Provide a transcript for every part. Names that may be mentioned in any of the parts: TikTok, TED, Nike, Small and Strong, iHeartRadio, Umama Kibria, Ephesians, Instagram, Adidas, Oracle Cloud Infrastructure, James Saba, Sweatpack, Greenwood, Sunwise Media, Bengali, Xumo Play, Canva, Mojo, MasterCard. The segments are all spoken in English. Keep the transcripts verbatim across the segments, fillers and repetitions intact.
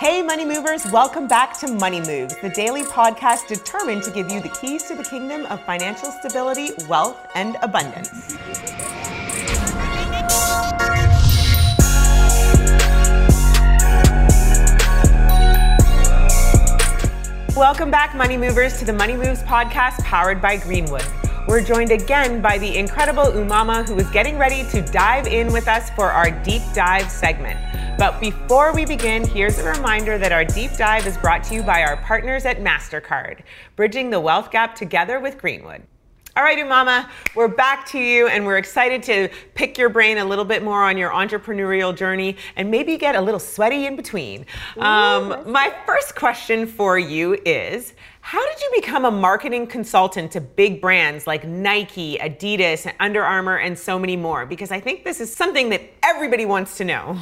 Hey, Money Movers, welcome back to Money Moves, the daily podcast determined to give you the keys to the kingdom of financial stability, wealth, and abundance. Welcome back, Money Movers, to the Money Moves podcast powered by Greenwood. We're joined again by the incredible Umama, who is getting ready to dive in with us for our deep dive segment. But before we begin, here's a reminder that our deep dive is brought to you by our partners at MasterCard, bridging the wealth gap together with Greenwood. All right, Umama, we're back to you, and we're excited to pick your brain a little bit more on your entrepreneurial journey and maybe get a little sweaty in between. Um, my first question for you is, how did you become a marketing consultant to big brands like Nike, Adidas, and Under Armour, and so many more? Because I think this is something that everybody wants to know.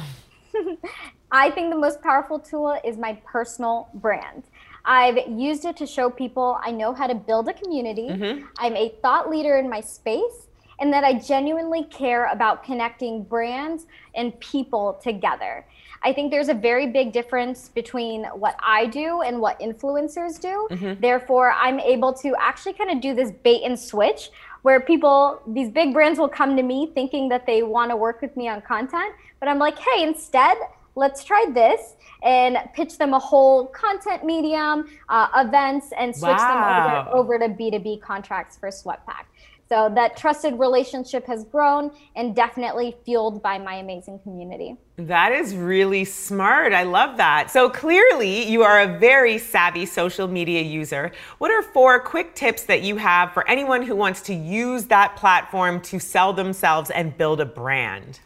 I think the most powerful tool is my personal brand. I've used it to show people I know how to build a community, mm-hmm. I'm a thought leader in my space, and that I genuinely care about connecting brands and people together. I think there's a very big difference between what I do and what influencers do. Mm-hmm. Therefore, I'm able to actually kind of do this bait and switch where people, these big brands will come to me thinking that they want to work with me on content, but I'm like, hey, instead, let's try this, and pitch them a whole content medium, uh, events, and switch wow. them over, over to B two B contracts for Sweatpack. So that trusted relationship has grown and definitely fueled by my amazing community. That is really smart. I love that. So clearly you are a very savvy social media user. What are four quick tips that you have for anyone who wants to use that platform to sell themselves and build a brand?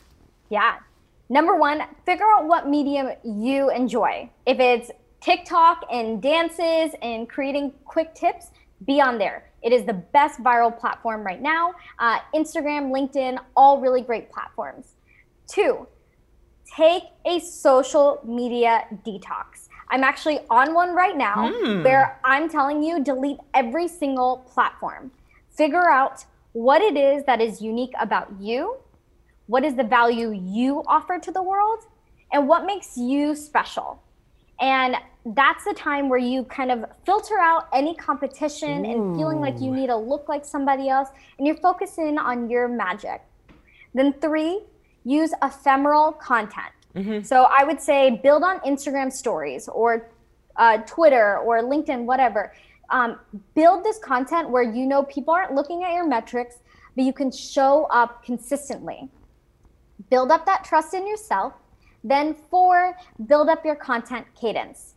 Yeah. Number one, figure out what medium you enjoy. If it's TikTok and dances and creating quick tips, be on there. It is the best viral platform right now. Uh, Instagram, LinkedIn, all really great platforms. Two, take a social media detox. I'm actually on one right now mm. where I'm telling you delete every single platform. Figure out what it is that is unique about you, what is the value you offer to the world, and what makes you special. And that's the time where you kind of filter out any competition Ooh. and feeling like you need to look like somebody else, and you're focusing on your magic. Then three, use ephemeral content. Mm-hmm. So I would say build on Instagram stories or uh, Twitter or LinkedIn, whatever. Um, build this content where you know people aren't looking at your metrics, but you can show up consistently. Build up that trust in yourself. Then four, build up your content cadence.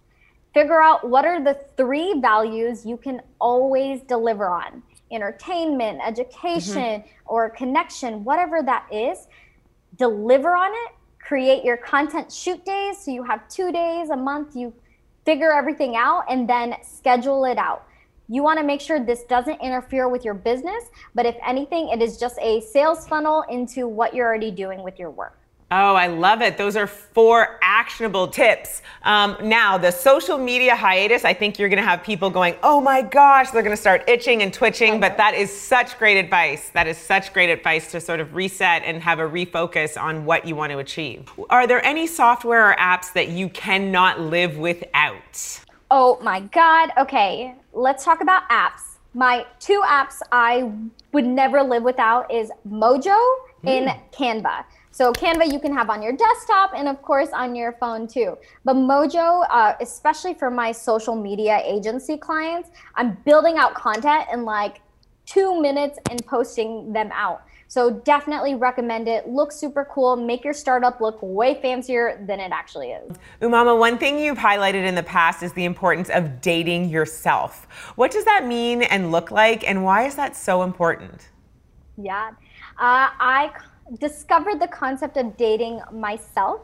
Figure out what are the three values you can always deliver on. Entertainment, education, mm-hmm. or connection, whatever that is, deliver on it. Create your content shoot days. So you have two days a month, you figure everything out and then schedule it out. You want to make sure this doesn't interfere with your business, but if anything, it is just a sales funnel into what you're already doing with your work. Oh, I love it. Those are four actionable tips. Um, now, the social media hiatus, I think you're going to have people going, oh my gosh, they're going to start itching and twitching. But that is such great advice. That is such great advice to sort of reset and have a refocus on what you want to achieve. Are there any software or apps that you cannot live without? Oh my God. Okay, let's talk about apps. My two apps I would never live without is Mojo mm. and Canva. So Canva you can have on your desktop and of course on your phone too. But Mojo, uh, especially for my social media agency clients, I'm building out content in like two minutes and posting them out. So definitely recommend it. Looks super cool. Make your startup look way fancier than it actually is. Umama, one thing you've highlighted in the past is the importance of dating yourself. What does that mean and look like, and why is that so important? Yeah, uh, I discovered the concept of dating myself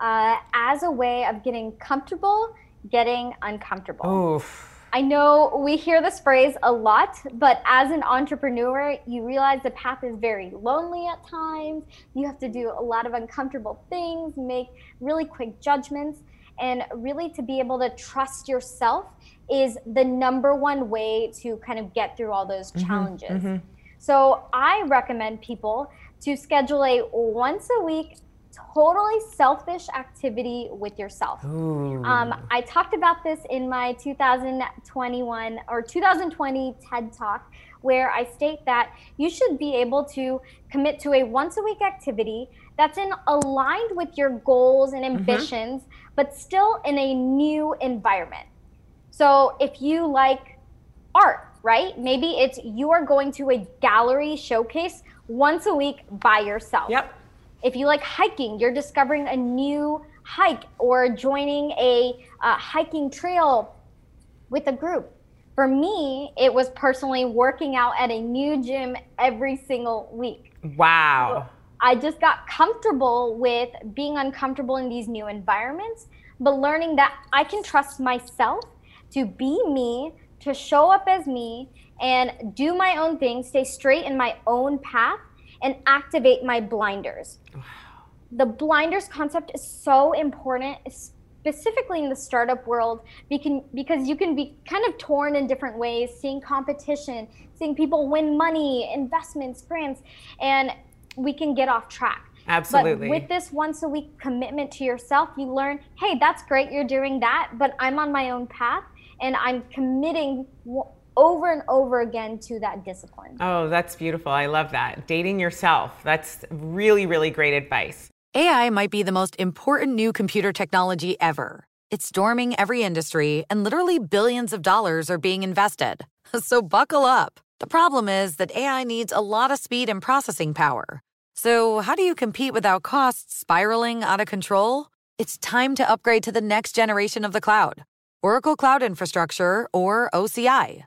uh, as a way of getting comfortable, getting uncomfortable. Oof. I know we hear this phrase a lot, but as an entrepreneur, you realize the path is very lonely at times. You have to do a lot of uncomfortable things, make really quick judgments, and really to be able to trust yourself is the number one way to kind of get through all those challenges. Mm-hmm, mm-hmm. So I recommend people to schedule a once a week totally selfish activity with yourself. Um, I talked about this in my two thousand twenty-one or two thousand twenty TED Talk, where I state that you should be able to commit to a once a week activity that's in aligned with your goals and ambitions, mm-hmm. but still in a new environment. So if you like art, right? Maybe it's you are going to a gallery showcase once a week by yourself. Yep. If you like hiking, you're discovering a new hike or joining a uh, hiking trail with a group. For me, it was personally working out at a new gym every single week. Wow. So I just got comfortable with being uncomfortable in these new environments, but learning that I can trust myself to be me, to show up as me, and do my own thing, stay straight in my own path, and activate my blinders. Wow. The blinders concept is so important, specifically in the startup world, because you can be kind of torn in different ways, seeing competition, seeing people win money, investments, grants, and we can get off track. Absolutely. But with this once a week commitment to yourself, you learn, hey, that's great, you're doing that, but I'm on my own path and I'm committing over and over again to that discipline. Oh, that's beautiful. I love that. Dating yourself. That's really, really great advice. A I might be the most important new computer technology ever. It's storming every industry, and literally billions of dollars are being invested. So buckle up. The problem is that A I needs a lot of speed and processing power. So how do you compete without costs spiraling out of control? It's time to upgrade to the next generation of the cloud. Oracle Cloud Infrastructure, or O C I.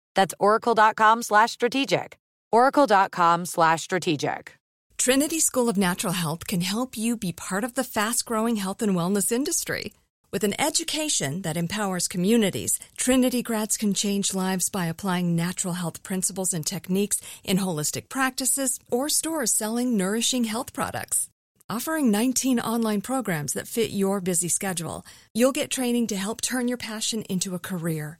That's oracle.com slash strategic. Oracle.com slash strategic. Trinity School of Natural Health can help you be part of the fast-growing health and wellness industry. With an education that empowers communities, Trinity grads can change lives by applying natural health principles and techniques in holistic practices or stores selling nourishing health products. Offering nineteen online programs that fit your busy schedule, you'll get training to help turn your passion into a career.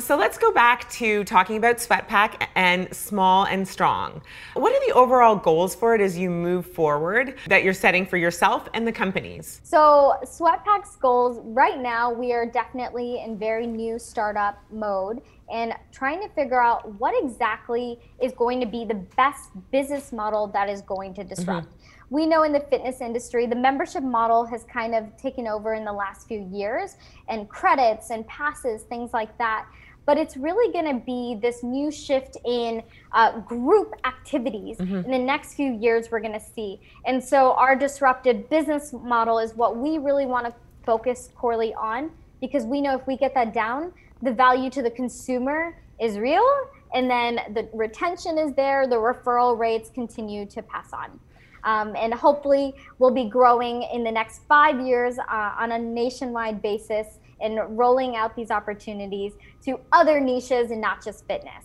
So let's go back to talking about Sweatpack and Small and Strong. What are the overall goals for it as you move forward that you're setting for yourself and the companies? So Sweatpack's goals right now, we are definitely in very new startup mode and trying to figure out what exactly is going to be the best business model that is going to disrupt. Mm-hmm. We know in the fitness industry, the membership model has kind of taken over in the last few years, and credits and passes, things like that. But it's really going to be this new shift in uh, group activities mm-hmm. in the next few years we're going to see. And so our disrupted business model is what we really want to focus corely on, because we know if we get that down, the value to the consumer is real, and then the retention is there, the referral rates continue to pass on. Um, and hopefully we'll be growing in the next five years uh, on a nationwide basis and rolling out these opportunities to other niches and not just fitness.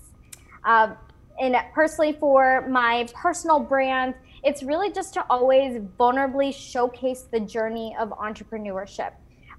Uh, and personally, for my personal brand, it's really just to always vulnerably showcase the journey of entrepreneurship.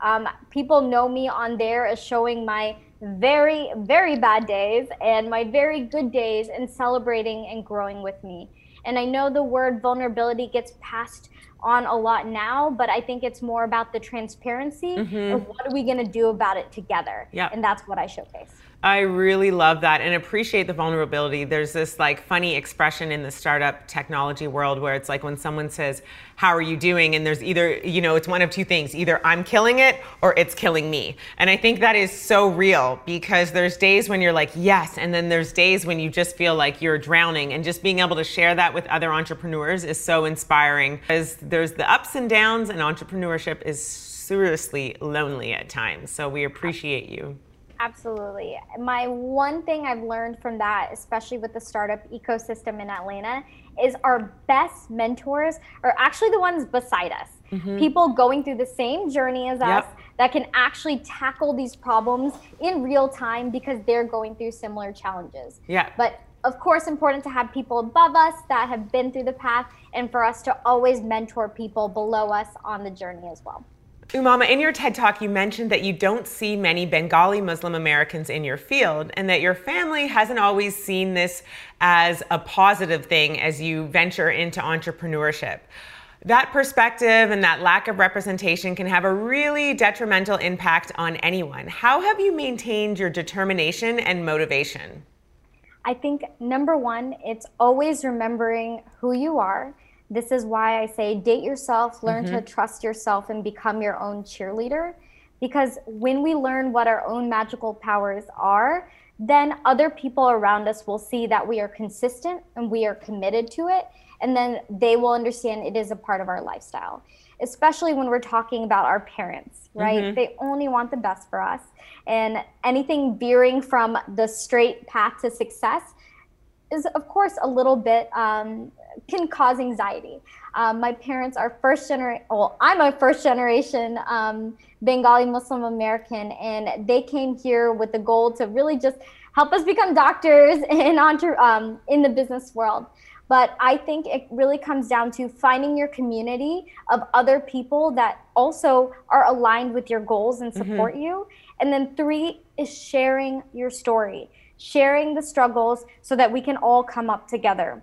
Um, people know me on there as showing my very, very bad days and my very good days and celebrating and growing with me. And I know the word vulnerability gets passed on a lot now, but I think it's more about the transparency mm-hmm. and what are we going to do about it together? Yep. And that's what I showcase. I really love that and appreciate the vulnerability. There's this like funny expression in the startup technology world where it's like when someone says, how are you doing? And there's either, you know, it's one of two things, either I'm killing it or it's killing me. And I think that is so real, because there's days when you're like, yes. And then there's days when you just feel like you're drowning, and just being able to share that with other entrepreneurs is so inspiring, because there's the ups and downs, and entrepreneurship is seriously lonely at times. So we appreciate you. Absolutely. My one thing I've learned from that, especially with the startup ecosystem in Atlanta, is our best mentors are actually the ones beside us. Mm-hmm. People going through the same journey as yep. us that can actually tackle these problems in real time because they're going through similar challenges. Yeah. But of course, important to have people above us that have been through the path, and for us to always mentor people below us on the journey as well. Umama, in your TED Talk, you mentioned that you don't see many Bengali Muslim Americans in your field, and that your family hasn't always seen this as a positive thing as you venture into entrepreneurship. That perspective and that lack of representation can have a really detrimental impact on anyone. How have you maintained your determination and motivation? I think number one, it's always remembering who you are. This is why I say date yourself, learn mm-hmm. to trust yourself, and become your own cheerleader. Because when we learn what our own magical powers are, then other people around us will see that we are consistent and we are committed to it. And then they will understand it is a part of our lifestyle, especially when we're talking about our parents, right? Mm-hmm. They only want the best for us. And anything veering from the straight path to success is, of course, a little bit um, can cause anxiety. Um, my parents are first generation, well, I'm a first generation um, Bengali Muslim American, and they came here with the goal to really just help us become doctors and entre- um, in the business world. But I think it really comes down to finding your community of other people that also are aligned with your goals and support mm-hmm. you. And then three is sharing your story, sharing the struggles so that we can all come up together.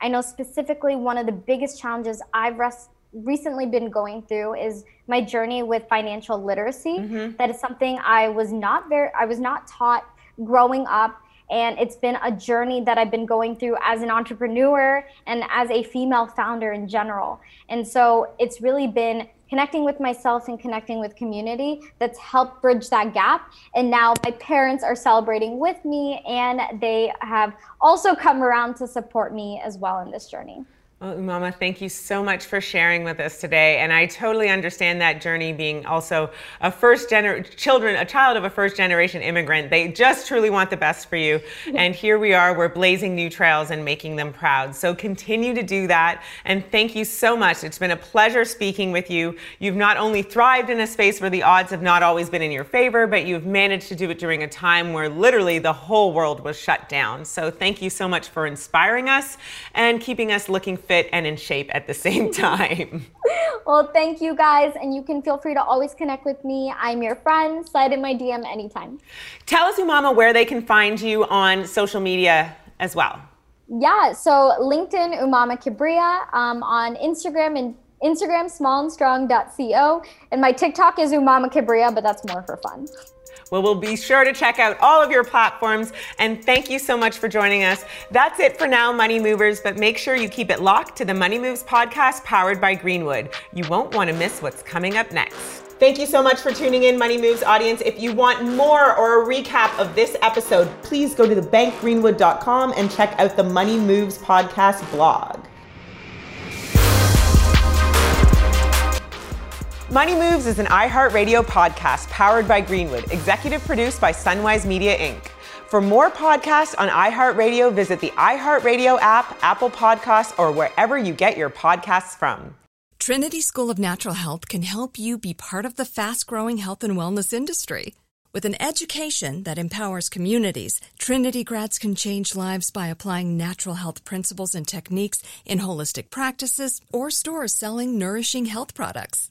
I know specifically one of the biggest challenges I've res- recently been going through is my journey with financial literacy. Mm-hmm. That is something I was not very, I was not taught growing up. And it's been a journey that I've been going through as an entrepreneur and as a female founder in general. And so it's really been connecting with myself and connecting with community that's helped bridge that gap. And now my parents are celebrating with me, and they have also come around to support me as well in this journey. Well, Umama, thank you so much for sharing with us today. And I totally understand that journey, being also a first gener- children, a child of a first generation immigrant. They just truly want the best for you. And here we are, we're blazing new trails and making them proud. So continue to do that. And thank you so much. It's been a pleasure speaking with you. You've not only thrived in a space where the odds have not always been in your favor, but you've managed to do it during a time where literally the whole world was shut down. So thank you so much for inspiring us and keeping us looking fit and in shape at the same time. Well, thank you guys. And you can feel free to always connect with me. I'm your friend. Slide in my D M anytime. Tell us, Umama, where they can find you on social media as well. Yeah, so LinkedIn, Umama Kibria, um, on Instagram and Instagram, small and strong dot co. And my TikTok is Umama Kibria, but that's more for fun. Well, we'll be sure to check out all of your platforms. And thank you so much for joining us. That's it for now, Money Movers. But make sure you keep it locked to the Money Moves podcast powered by Greenwood. You won't want to miss what's coming up next. Thank you so much for tuning in, Money Moves audience. If you want more or a recap of this episode, please go to the bank greenwood dot com and check out the Money Moves podcast blog. Money Moves is an iHeartRadio podcast powered by Greenwood, executive produced by Sunwise Media, Incorporated. For more podcasts on iHeartRadio, visit the iHeartRadio app, Apple Podcasts, or wherever you get your podcasts from. Trinity School of Natural Health can help you be part of the fast-growing health and wellness industry. With an education that empowers communities, Trinity grads can change lives by applying natural health principles and techniques in holistic practices or stores selling nourishing health products.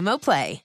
Play.